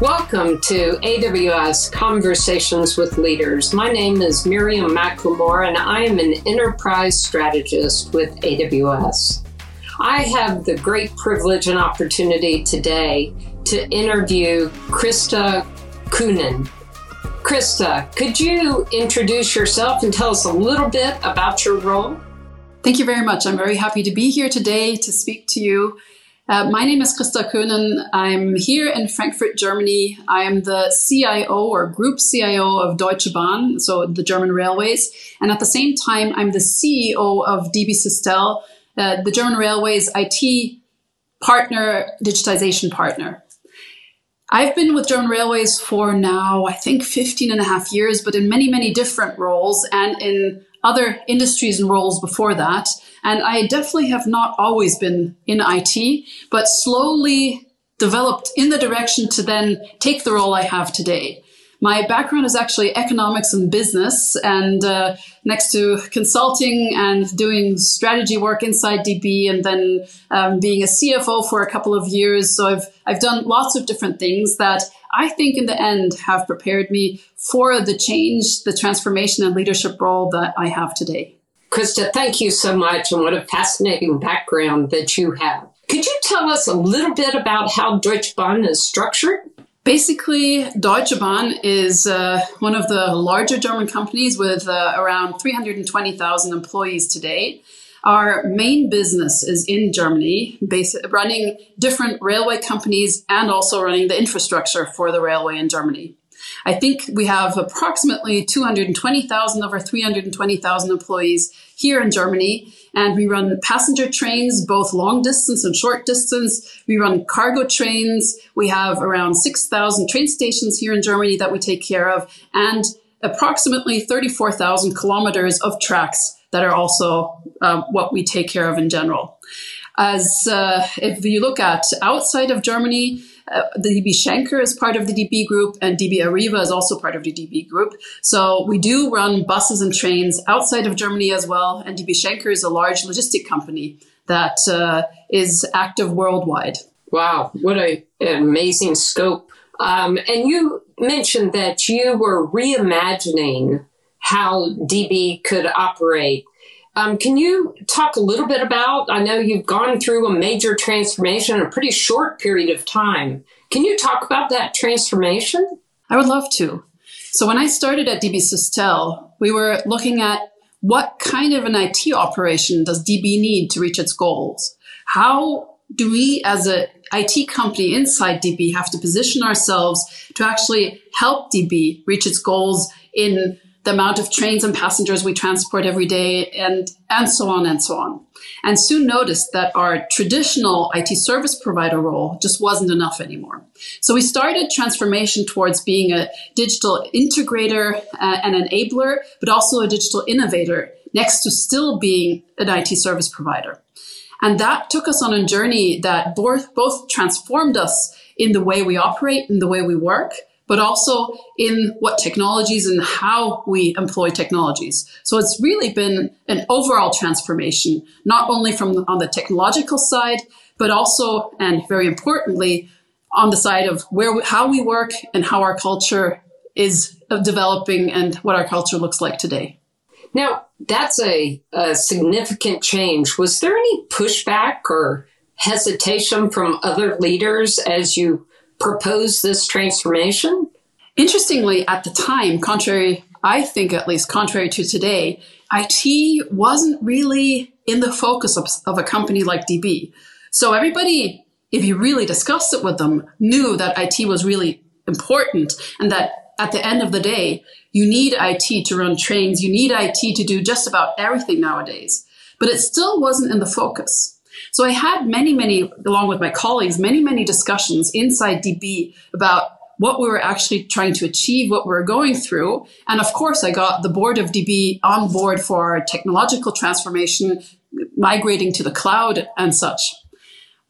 Welcome to AWS Conversations with Leaders. My name is Miriam Mclemore, and I am an enterprise strategist with AWS. I have the great privilege and opportunity today to interview Christa Koenen. Christa, could you introduce yourself and tell us a little bit about your role? Thank you very much. I'm very happy to be here today to speak to you. My name is Christa Koenen. I'm here in Frankfurt, Germany. I am the CIO or Group CIO of Deutsche Bahn, so the German Railways. And at the same time, I'm the CEO of DB Systel, the German Railways IT partner, digitization partner. I've been with German Railways for now, I think 15 and a half years, but in many, many different roles and in other industries and roles before that. And I definitely have not always been in IT, but slowly developed in the direction to then take the role I have today. My background is actually economics and business, and next to consulting and doing strategy work inside DB, and then being a CFO for a couple of years. So I've done lots of different things that I think in the end have prepared me for the change, the transformation and leadership role that I have today. Christa, thank you so much, and what a fascinating background that you have. Could you tell us a little bit about how Deutsche Bahn is structured? Basically, Deutsche Bahn is one of the larger German companies with around 320,000 employees today. Our main business is in Germany, running different railway companies and also running the infrastructure for the railway in Germany. I think we have approximately 220,000 over 320,000 employees here in Germany, and we run passenger trains, both long distance and short distance. We run cargo trains. We have around 6,000 train stations here in Germany that we take care of, and approximately 34,000 kilometers of tracks that are also what we take care of in general. As if you look at outside of Germany, the DB Schenker is part of the DB group, and DB Arriva is also part of the DB group. So we do run buses and trains outside of Germany as well. And DB Schenker is a large logistic company that is active worldwide. Wow, what an amazing scope. And you mentioned that you were reimagining how DB could operate. Can you talk a little bit about, I know you've gone through a major transformation in a pretty short period of time. Can you talk about that transformation? I would love to. So when I started at DB Systel, we were looking at what kind of an IT operation does DB need to reach its goals? How do we as an IT company inside DB have to position ourselves to actually help DB reach its goals in the amount of trains and passengers we transport every day, and so on and so on. And soon noticed that our traditional IT service provider role just wasn't enough anymore. So we started transformation towards being a digital integrator and enabler, but also a digital innovator next to still being an IT service provider. And that took us on a journey that both transformed us in the way we operate and the way we work, but also in what technologies and how we employ technologies. So it's really been an overall transformation, not only on the technological side, but also, and very importantly, on the side of how we work and how our culture is developing and what our culture looks like today. Now, that's a significant change. Was there any pushback or hesitation from other leaders as you propose this transformation? Interestingly, at the time, contrary to today, IT wasn't really in the focus of a company like DB. So everybody, if you really discussed it with them, knew that IT was really important, and that at the end of the day, you need IT to run trains, you need IT to do just about everything nowadays. But it still wasn't in the focus. So I had many, along with my colleagues, many discussions inside DB about what we were actually trying to achieve, what we were going through. And of course, I got the board of DB on board for our technological transformation, migrating to the cloud and such.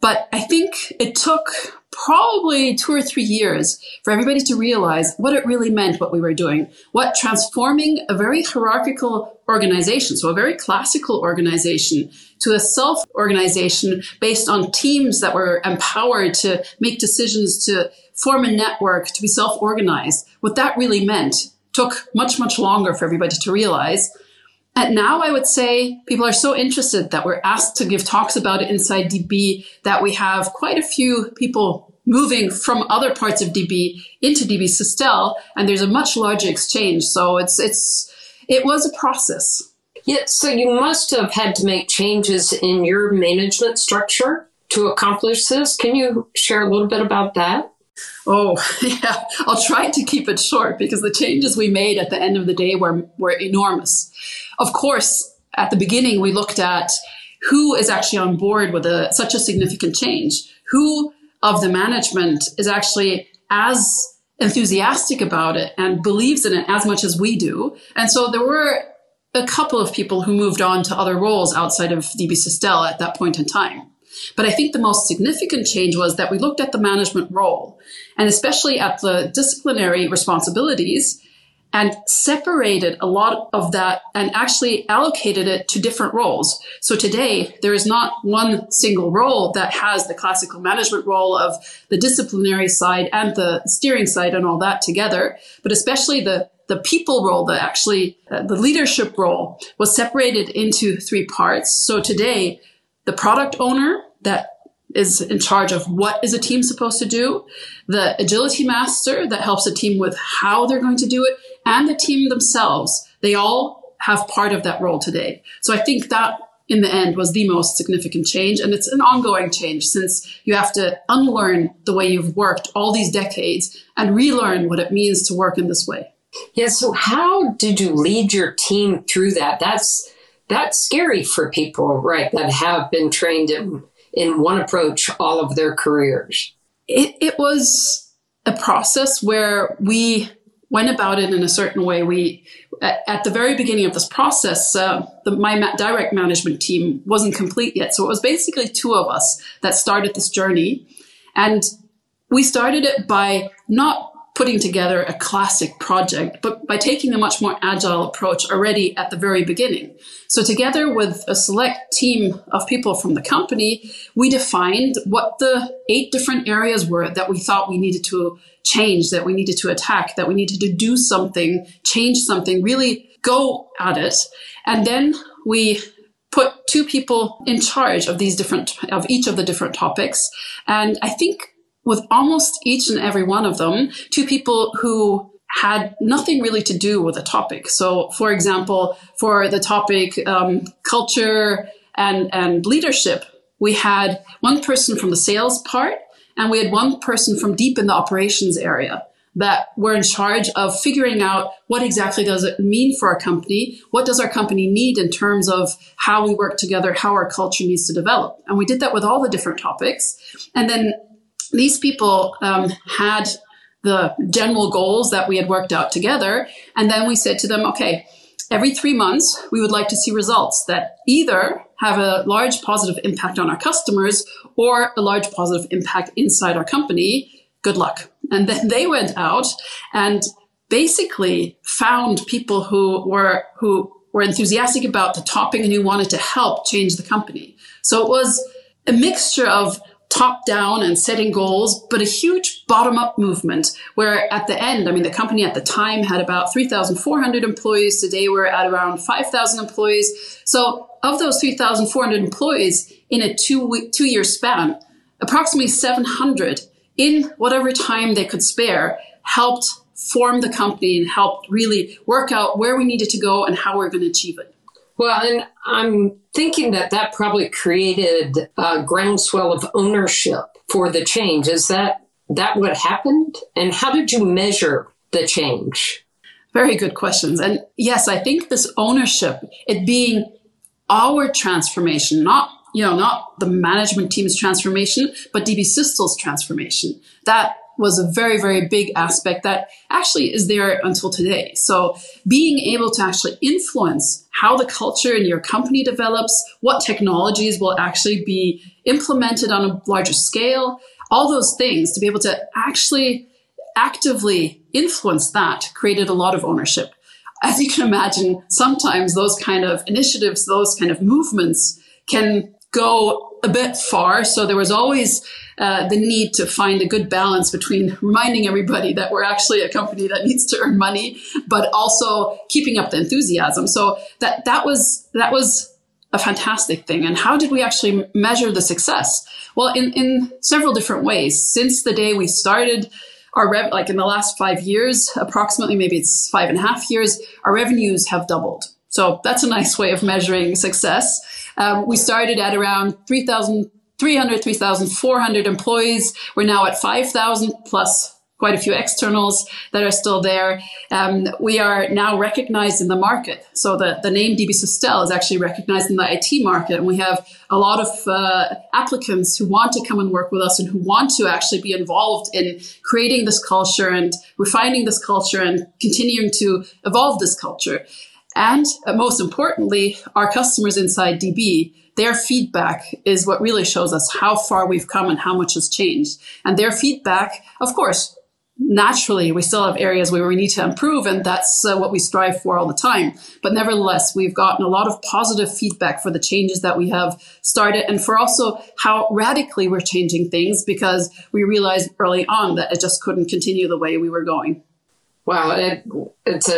But I think it took probably 2 or 3 years for everybody to realize what it really meant, what we were doing, what transforming a very hierarchical organization, so a very classical organization, to a self-organization based on teams that were empowered to make decisions, to form a network, to be self-organized. What that really meant took much, much longer for everybody to realize. And now I would say people are so interested that we're asked to give talks about it inside DB, that we have quite a few people moving from other parts of DB into DB Systel, and there's a much larger exchange. So it was a process. Yeah, so you must have had to make changes in your management structure to accomplish this. Can you share a little bit about that? Oh, yeah. I'll try to keep it short because the changes we made at the end of the day were enormous. Of course, at the beginning, we looked at who is actually on board with such a significant change. Who of the management is actually as enthusiastic about it and believes in it as much as we do? And so there were a couple of people who moved on to other roles outside of DB Systel at that point in time. But I think the most significant change was that we looked at the management role, and especially at the disciplinary responsibilities, and separated a lot of that and actually allocated it to different roles. So today, there is not one single role that has the classical management role of the disciplinary side and the steering side and all that together, but especially the people role, the leadership role, was separated into 3 parts. So today, the product owner that is in charge of what is a team supposed to do, the agility master that helps a team with how they're going to do it, and the team themselves. They all have part of that role today. So I think that in the end was the most significant change. And it's an ongoing change, since you have to unlearn the way you've worked all these decades and relearn what it means to work in this way. Yeah, so how did you lead your team through that? That's scary for people, right, that have been trained in one approach all of their careers. It was a process where we went about it in a certain way. We, at the very beginning of this process, my direct management team wasn't complete yet. So it was basically 2 of us that started this journey. And we started it by not putting together a classic project, but by taking a much more agile approach already at the very beginning. So together with a select team of people from the company, we defined what the 8 different areas were that we thought we needed to change, that we needed to attack, that we needed to do something, change something, really go at it. And then we put 2 people in charge of these of each of the different topics. And I think with almost each and every one of them, 2 people who had nothing really to do with the topic. So, for example, for the topic culture and leadership, we had 1 person from the sales part, and we had 1 person from deep in the operations area that were in charge of figuring out what exactly does it mean for our company, what does our company need in terms of how we work together, how our culture needs to develop. And we did that with all the different topics. And then these people had the general goals that we had worked out together. And then we said to them, okay, every 3 months, we would like to see results that either have a large positive impact on our customers or a large positive impact inside our company. Good luck. And then they went out and basically found people who were enthusiastic about the topic and who wanted to help change the company. So it was a mixture of top down and setting goals, but a huge bottom up movement where at the end, the company at the time had about 3,400 employees. Today, we're at around 5,000 employees. So of those 3,400 employees in a 2-year span, approximately 700 in whatever time they could spare helped form the company and helped really work out where we needed to go and how we're going to achieve it. Well, and I'm thinking that probably created a groundswell of ownership for the change. Is that what happened? And how did you measure the change? Very good questions. And yes, I think this ownership, it being our transformation, not the management team's transformation, but DB Systel's transformation, that was a very, very big aspect that actually is there until today. So being able to actually influence how the culture in your company develops, what technologies will actually be implemented on a larger scale, all those things, to be able to actually actively influence that created a lot of ownership. As you can imagine, sometimes those kind of initiatives, those kind of movements can go a bit far. So there was always the need to find a good balance between reminding everybody that we're actually a company that needs to earn money, but also keeping up the enthusiasm. So that was a fantastic thing. And how did we actually measure the success? Well, in several different ways. Since the day we started, like in the last 5 years, approximately, maybe it's 5.5 years, our revenues have doubled. So that's a nice way of measuring success. We started at around 3,300, 3,400 employees. We're now at 5,000 plus quite a few externals that are still there. We are now recognized in the market. So the name DB Systel is actually recognized in the IT market. And we have a lot of applicants who want to come and work with us and who want to actually be involved in creating this culture and refining this culture and continuing to evolve this culture. And most importantly, our customers inside DB, their feedback is what really shows us how far we've come and how much has changed. And their feedback, of course, naturally, we still have areas where we need to improve, and that's what we strive for all the time. But nevertheless, we've gotten a lot of positive feedback for the changes that we have started and for also how radically we're changing things, because we realized early on that it just couldn't continue the way we were going. Wow, it's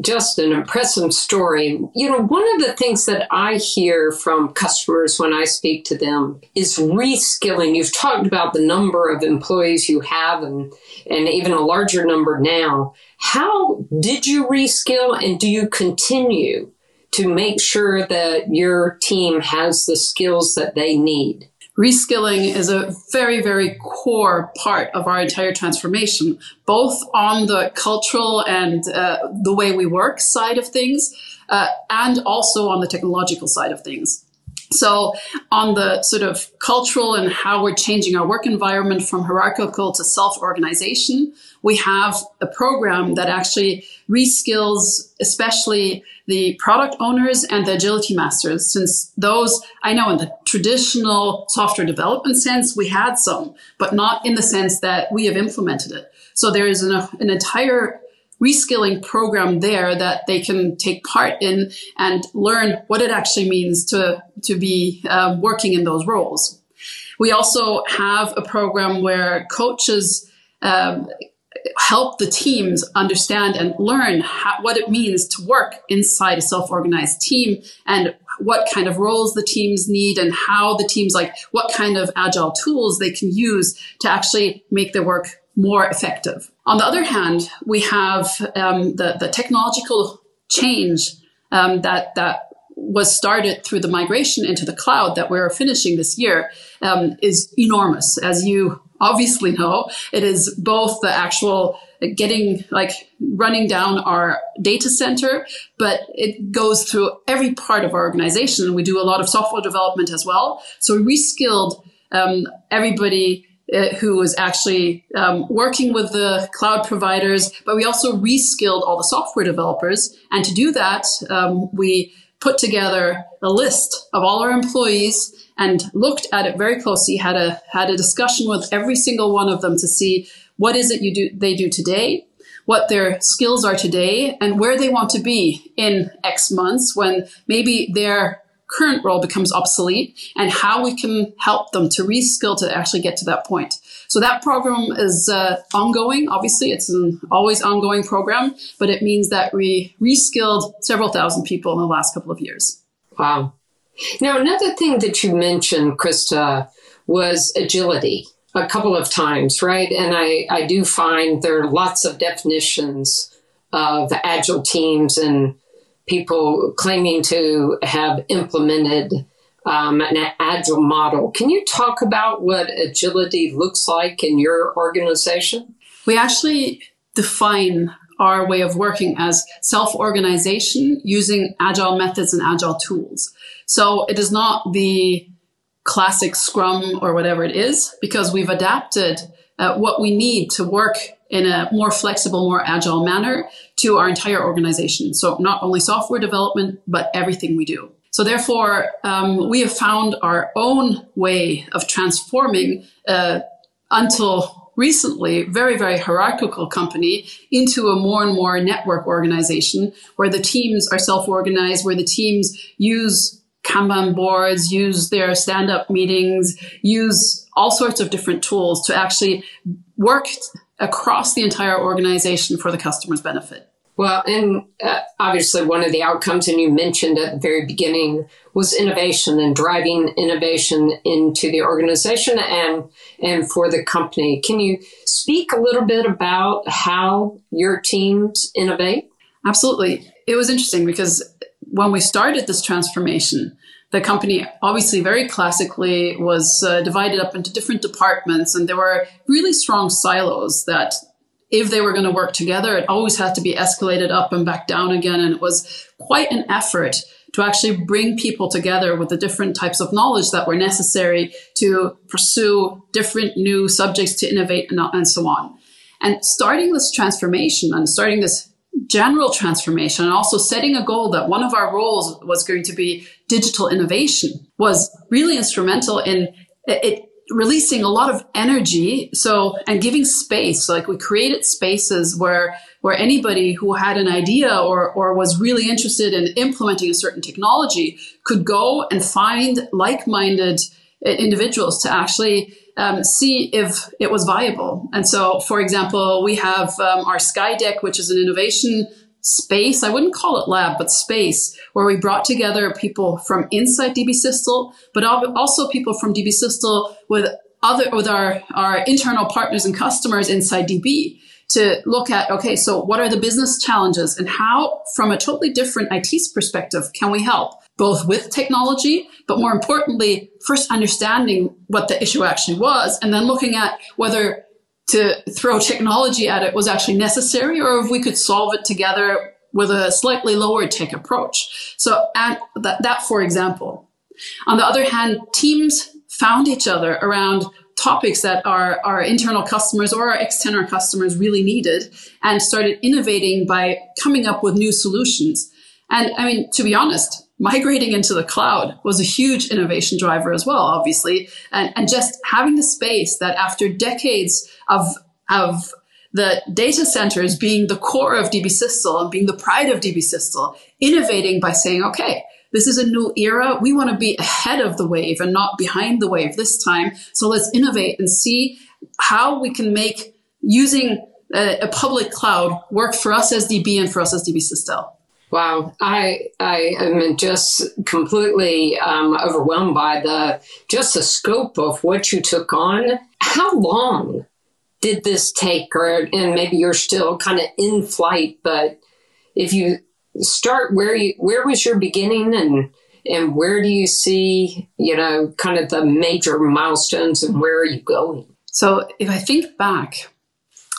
just an impressive story. You know, one of the things that I hear from customers when I speak to them is reskilling. You've talked about the number of employees you have and even a larger number now. How did you reskill, and do you continue to make sure that your team has the skills that they need? Reskilling is a very, very core part of our entire transformation, both on the cultural and the way we work side of things, and also on the technological side of things. So on the sort of cultural and how we're changing our work environment from hierarchical to self-organization, we have a program that actually reskills especially the product owners and the agility masters, since those, I know in the traditional software development sense, we had some, but not in the sense that we have implemented it. So there is an entire reskilling program there that they can take part in and learn what it actually means to be working in those roles. We also have a program where coaches help the teams understand and learn what it means to work inside a self-organized team and what kind of roles the teams need and how the teams, like what kind of agile tools they can use to actually make their work more effective. On the other hand, we have the technological change that was started through the migration into the cloud that we're finishing this year is enormous. As you obviously know, it is both the actual running down our data center, but it goes through every part of our organization. We do a lot of software development as well. So we reskilled everybody who was actually working with the cloud providers, but we also reskilled all the software developers. And to do that, we put together a list of all our employees and looked at it very closely, had a discussion with every single one of them to see what is it they do today, what their skills are today, and where they want to be in X months when maybe their current role becomes obsolete, and how we can help them to reskill to actually get to that point. So that program is ongoing. Obviously, it's an always ongoing program, but it means that we reskilled several thousand people in the last couple of years. Wow. Now, another thing that you mentioned, Christa, was agility a couple of times, right? And I do find there are lots of definitions of agile teams and people claiming to have implemented an agile model. Can you talk about what agility looks like in your organization? We actually define our way of working as self-organization using agile methods and agile tools. So it is not the classic Scrum or whatever it is, because we've adapted what we need to work in a more flexible, more agile manner to our entire organization. So not only software development, but everything we do. So therefore, we have found our own way of transforming until recently, very, very hierarchical company into a more and more network organization where the teams are self-organized, where the teams use Kanban boards, use their stand-up meetings, use all sorts of different tools to actually work across the entire organization for the customer's benefit. Well, and obviously one of the outcomes, and you mentioned at the very beginning, was innovation and driving innovation into the organization and for the company. Can you speak a little bit about how your teams innovate? Absolutely. It was interesting because when we started this transformation, the company obviously very classically was divided up into different departments, and there were really strong silos that if they were going to work together, it always had to be escalated up and back down again. And it was quite an effort to actually bring people together with the different types of knowledge that were necessary to pursue different new subjects, to innovate and so on. And starting this transformation and starting this general transformation and also setting a goal that one of our roles was going to be digital innovation was really instrumental in it releasing a lot of energy, and giving space. Like, we created spaces where anybody who had an idea or was really interested in implementing a certain technology could go and find like-minded individuals to actually see if it was viable. And so, for example, we have our Skydeck, which is an innovation space. I wouldn't call it lab, but space, where we brought together people from inside DB Systel, but also people from DB Systel with our internal partners and customers inside DB to look at, okay, so what are the business challenges and how, from a totally different IT's perspective, can we help? Both with technology, but more importantly, first understanding what the issue actually was, and then looking at whether to throw technology at it was actually necessary or if we could solve it together with a slightly lower tech approach. So that, for example. On the other hand, teams found each other around topics that our internal customers or our external customers really needed and started innovating by coming up with new solutions. And I mean, to be honest, migrating into the cloud was a huge innovation driver as well, obviously. And just having the space that after decades of the data centers being the core of DB Systel and being the pride of DB Systel, innovating by saying, okay, this is a new era. We want to be ahead of the wave and not behind the wave this time. So let's innovate and see how we can make using a public cloud work for us as DB and for us as DB Systel. Wow. I am just completely overwhelmed by the scope of what you took on. How long did this take? And maybe you're still kind of in flight, but if you start where was your beginning and where do you see, kind of the major milestones and where are you going? So if I think back,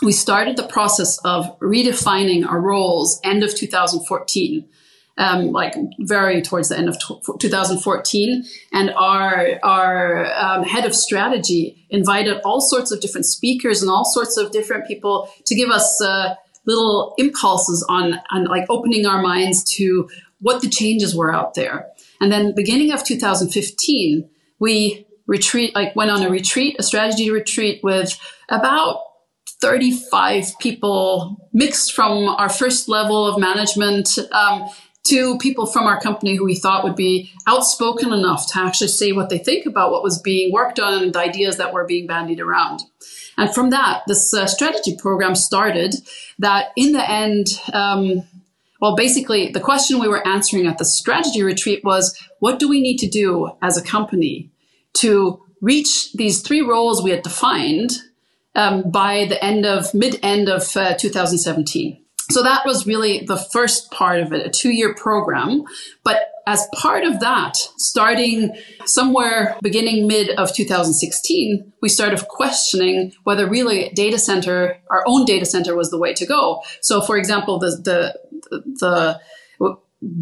we started the process of redefining our roles end of 2014, very towards the end of 2014. And our head of strategy invited all sorts of different speakers and all sorts of different people to give us little impulses on opening our minds to what the changes were out there. And then beginning of 2015, we went on a strategy retreat with about 35 people mixed from our first level of management to people from our company who we thought would be outspoken enough to actually say what they think about what was being worked on and the ideas that were being bandied around. And from that, this strategy program started that in the end, basically the question we were answering at the strategy retreat was, what do we need to do as a company to reach these three roles we had defined by the mid-end of 2017. So that was really the first part of it, a 2-year program. But as part of that, starting somewhere beginning mid of 2016, we started questioning whether really our own data center was the way to go. So for example, the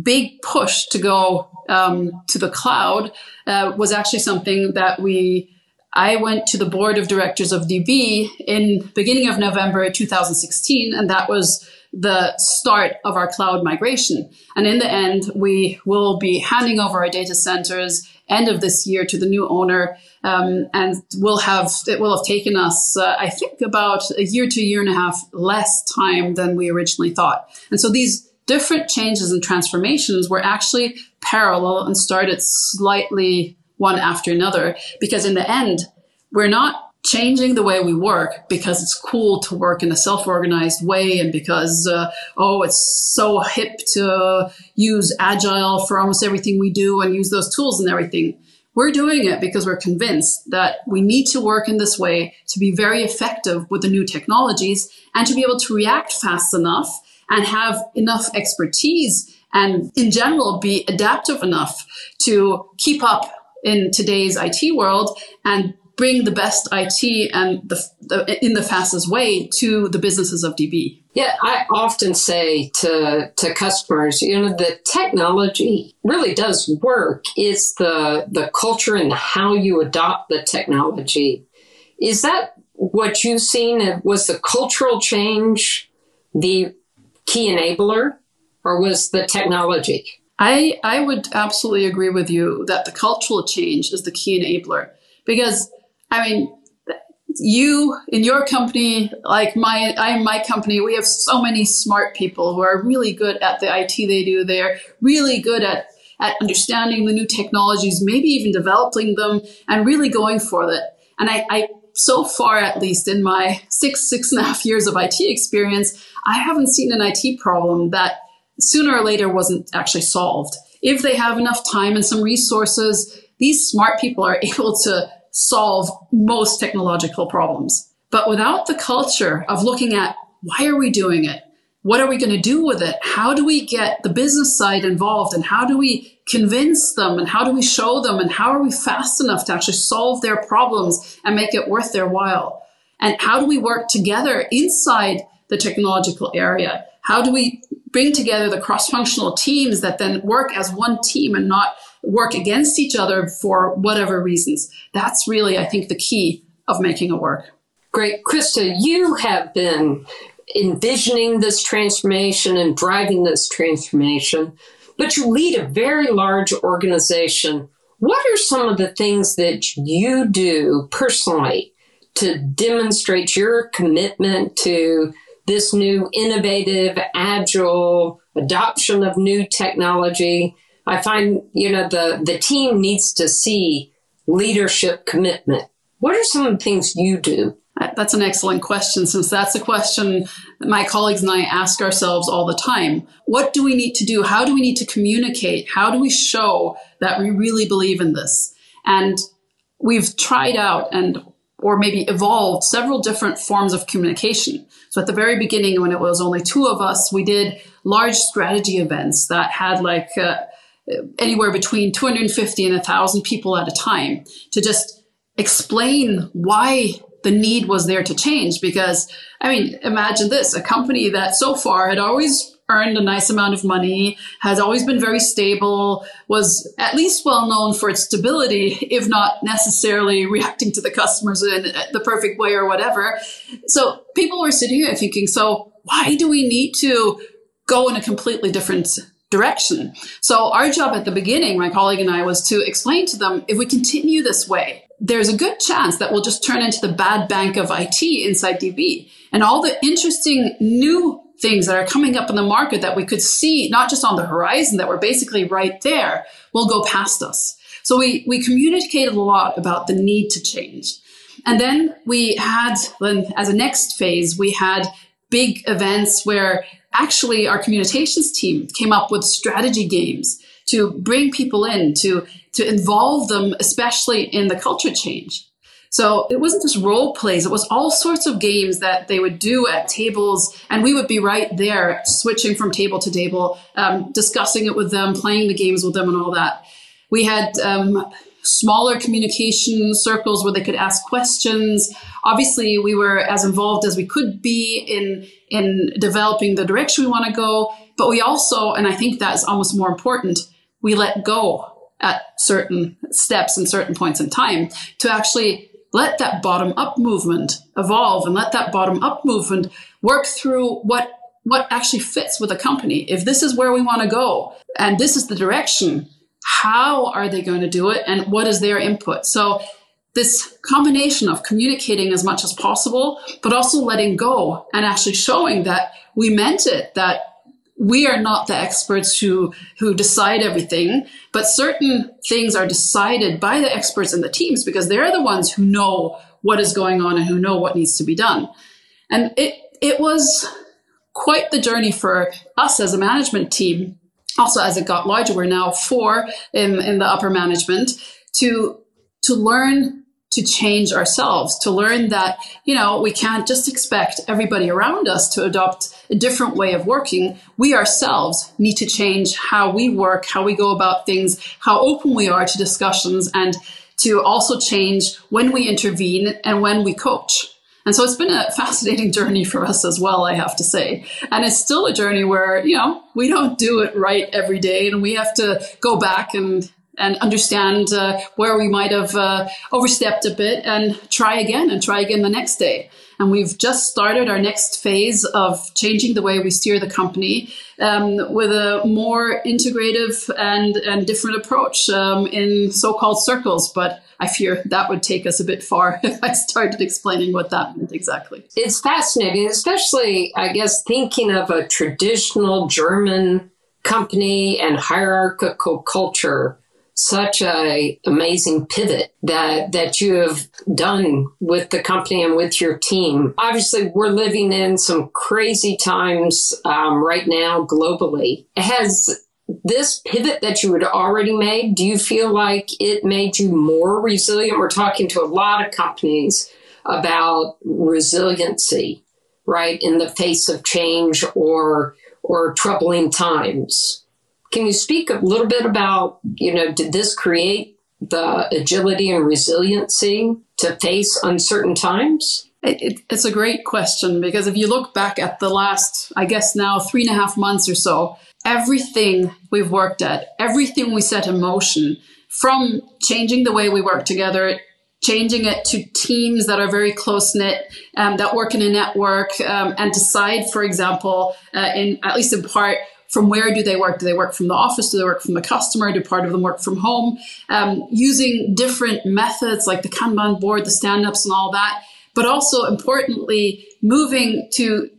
big push to go to the cloud was actually something that I went to the board of directors of DB in beginning of November 2016, and that was the start of our cloud migration. And in the end, we will be handing over our data centers end of this year to the new owner, and it will have taken us, I think, about a year to a year and a half less time than we originally thought. And so these different changes and transformations were actually parallel and started slightly one after another, because in the end, we're not changing the way we work because it's cool to work in a self-organized way and because, it's so hip to use Agile for almost everything we do and use those tools and everything. We're doing it because we're convinced that we need to work in this way to be very effective with the new technologies and to be able to react fast enough and have enough expertise and, in general, be adaptive enough to keep up in today's IT world and bring the best IT and in the fastest way to the businesses of DB. Yeah, I often say to customers, the technology really does work. It's the culture and how you adopt the technology. Is that what you've seen? Was the cultural change the key enabler, or was the technology? I would absolutely agree with you that the cultural change is the key enabler, because you in your company, like my company, we have so many smart people who are really good at the IT they do. They're really good at understanding the new technologies, maybe even developing them and really going for it. And I so far, at least in my six and a half years of IT experience, I haven't seen an IT problem that sooner or later wasn't actually solved. If they have enough time and some resources, these smart people are able to solve most technological problems. But without the culture of looking at why are we doing it? What are we going to do with it? How do we get the business side involved? And how do we convince them? And how do we show them? And how are we fast enough to actually solve their problems and make it worth their while? And how do we work together inside the technological area? How do we bring together the cross-functional teams that then work as one team and not work against each other for whatever reasons? That's really, I think, the key of making it work. Great. Christa, you have been envisioning this transformation and driving this transformation, but you lead a very large organization. What are some of the things that you do personally to demonstrate your commitment to this new innovative, agile adoption of new technology? I find, the team needs to see leadership commitment. What are some of the things you do? That's an excellent question, since that's a question that my colleagues and I ask ourselves all the time. What do we need to do? How do we need to communicate? How do we show that we really believe in this? And we've tried out or maybe evolved several different forms of communication. So at the very beginning, when it was only two of us, we did large strategy events that had anywhere between 250 and 1,000 people at a time to just explain why the need was there to change. Because, imagine this, a company that so far had always earned a nice amount of money, has always been very stable, was at least well known for its stability, if not necessarily reacting to the customers in the perfect way or whatever. So people were sitting here thinking, so why do we need to go in a completely different direction? So our job at the beginning, my colleague and I, was to explain to them, if we continue this way, there's a good chance that we'll just turn into the bad bank of IT inside DB. And all the interesting new things that are coming up in the market that we could see, not just on the horizon, that were basically right there, will go past us. So we communicated a lot about the need to change. And then as a next phase, we had big events where actually our communications team came up with strategy games to bring people in, to involve them, especially in the culture change. So it wasn't just role plays. It was all sorts of games that they would do at tables. And we would be right there switching from table to table, discussing it with them, playing the games with them and all that. We had smaller communication circles where they could ask questions. Obviously, we were as involved as we could be in developing the direction we want to go. But we also, and I think that's almost more important, we let go at certain steps and certain points in time to actually let that bottom-up movement evolve and let that bottom-up movement work through what what actually fits with a company. If this is where we want to go and this is the direction, how are they going to do it and what is their input? So this combination of communicating as much as possible, but also letting go and actually showing that we meant it, that we are not the experts who decide everything, but certain things are decided by the experts and the teams because they're the ones who know what is going on and who know what needs to be done. And it was quite the journey for us as a management team. Also, as it got larger, we're now 4 in the upper management to learn to change ourselves, to learn that, you know, we can't just expect everybody around us to adopt a different way of working. We ourselves need to change how we work, how we go about things, how open we are to discussions, and to also change when we intervene and when we coach. And so it's been a fascinating journey for us as well, I have to say. And it's still a journey where, you know, we don't do it right every day and we have to go back and understand where we might have overstepped a bit and try again the next day. And we've just started our next phase of changing the way we steer the company with a more integrative and different approach in so-called circles. But I fear that would take us a bit far if I started explaining what that meant exactly. It's fascinating, especially, I guess, thinking of a traditional German company and hierarchical culture. Such an amazing pivot that you have done with the company and with your team. Obviously, we're living in some crazy times right now globally. Has this pivot that you had already made, do you feel like it made you more resilient? We're talking to a lot of companies about resiliency, right, in the face of change or troubling times. Can you speak a little bit about, you know, did this create the agility and resiliency to face uncertain times? It's a great question, because if you look back at the last, I guess now 3.5 months or so, everything we've worked at, everything we set in motion, from changing the way we work together, changing it to teams that are very close-knit, that work in a network and decide, for example, in at least in part, from where do they work? Do they work from the office? Do they work from the customer? Do part of them work from home? Using different methods like the Kanban board, the stand-ups and all that, but also importantly, moving to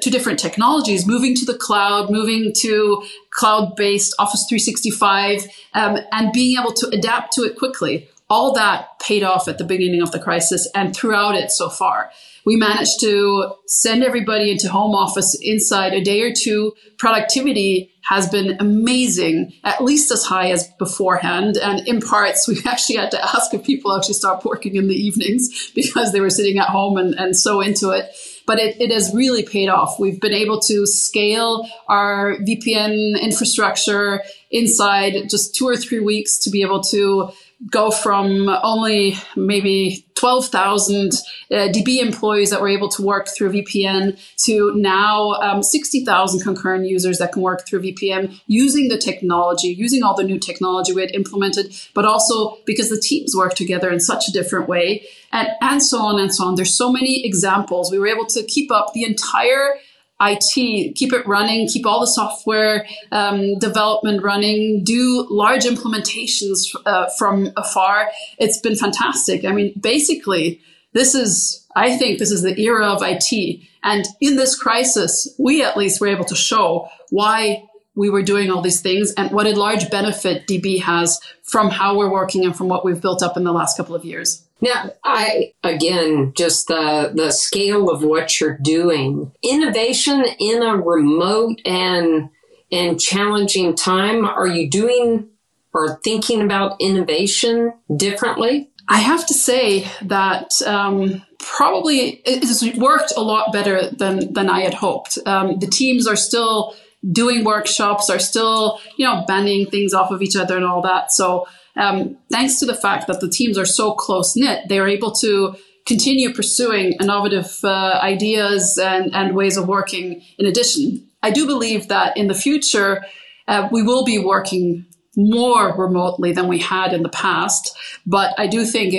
different technologies, moving to the cloud, moving to cloud-based Office 365, and being able to adapt to it quickly. All that paid off at the beginning of the crisis and throughout it so far. We managed to send everybody into home office inside a day or two. Productivity has been amazing, at least as high as beforehand. And in parts, we actually had to ask if people actually stopped working in the evenings because they were sitting at home and so into it. But it has really paid off. We've been able to scale our VPN infrastructure inside just 2 or 3 weeks to be able to go from only maybe 12,000 DB employees that were able to work through VPN to now 60,000 concurrent users that can work through VPN using the technology, using all the new technology we had implemented, but also because the teams work together in such a different way, and so on and so on. There's so many examples. We were able to keep up the entire IT, keep it running, keep all the software development running, do large implementations from afar. It's been fantastic. I mean, basically, I think this is the era of IT. And in this crisis, we at least were able to show why we were doing all these things and what a large benefit DB has from how we're working and from what we've built up in the last couple of years. Now, just the scale of what you're doing, innovation in a remote and challenging time, are you doing or thinking about innovation differently? I have to say that probably it's worked a lot better than I had hoped. The teams are still doing workshops, are still, you know, banging things off of each other and all that. So thanks to the fact that the teams are so close-knit, they're able to continue pursuing innovative ideas and ways of working in addition. I do believe that in the future, we will be working more remotely than we had in the past. But I do think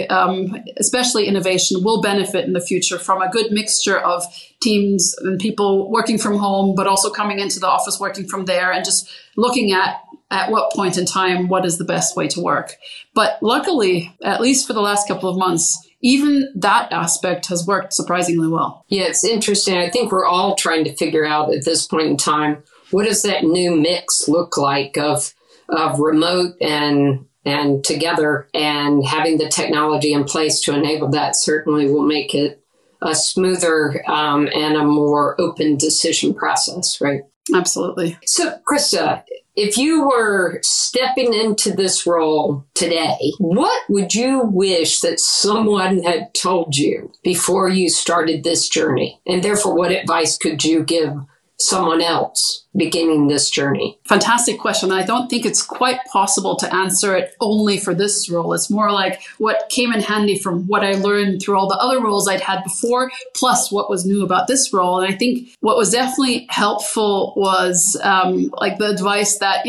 especially innovation will benefit in the future from a good mixture of teams and people working from home, but also coming into the office, working from there, and just looking at what point in time, what is the best way to work. But luckily, at least for the last couple of months, even that aspect has worked surprisingly well. Yeah, it's interesting. I think we're all trying to figure out at this point in time, what does that new mix look like of remote and together, and having the technology in place to enable that certainly will make it a smoother and a more open decision process, right? Absolutely. So, Christa, if you were stepping into this role today, what would you wish that someone had told you before you started this journey? And therefore, what advice could you give someone else beginning this journey? Fantastic question. I don't think it's quite possible to answer it only for this role. It's more like what came in handy from what I learned through all the other roles I'd had before, plus what was new about this role. And I think what was definitely helpful was like the advice that,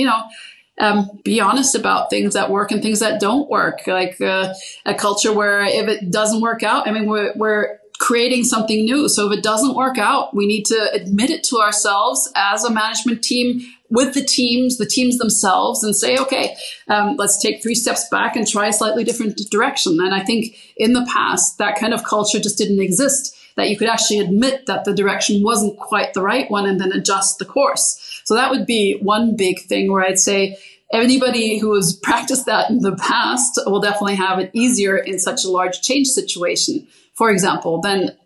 be honest about things that work and things that don't work. Like a culture where if it doesn't work out, I mean, we're creating something new. So if it doesn't work out, we need to admit it to ourselves as a management team with the teams themselves, and say, okay, let's take 3 steps back and try a slightly different direction. And I think in the past, that kind of culture just didn't exist, that you could actually admit that the direction wasn't quite the right one and then adjust the course. So that would be one big thing where I'd say, anybody who has practiced that in the past will definitely have it easier in such a large change situation, for example. Then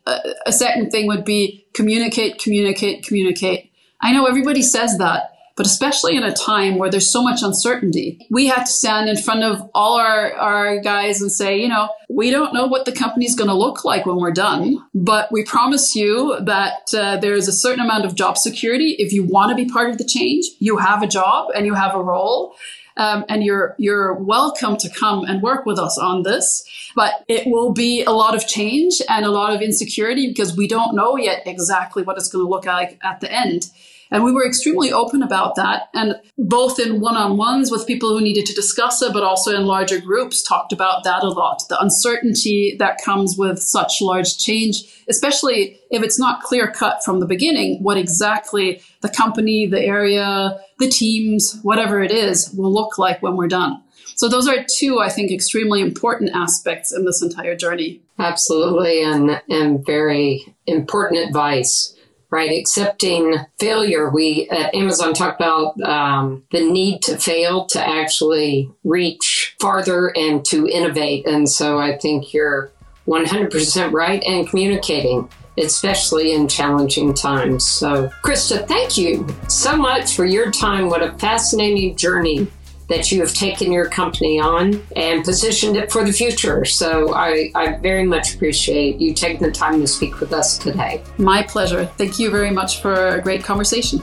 a second thing would be communicate. I know everybody says that, but especially in a time where there's so much uncertainty, we have to stand in front of all our guys and say, we don't know what the company's going to look like when we're done, but we promise you that there is a certain amount of job security. If you want to be part of the change, you have a job and you have a role. And you're welcome to come and work with us on this. But it will be a lot of change and a lot of insecurity because we don't know yet exactly what it's going to look like at the end. And we were extremely open about that, and both in one-on-ones with people who needed to discuss it, but also in larger groups talked about that a lot. The uncertainty that comes with such large change, especially if it's not clear-cut from the beginning, what exactly the company, the area, the teams, whatever it is, will look like when we're done. So those are 2, I think, extremely important aspects in this entire journey. Absolutely, and very important advice. Right, accepting failure. We at Amazon talk about the need to fail to actually reach farther and to innovate. And so I think you're 100% right, and communicating, especially in challenging times. So Christa, thank you so much for your time. What a fascinating journey that you have taken your company on and positioned it for the future. So I very much appreciate you taking the time to speak with us today. My pleasure. Thank you very much for a great conversation.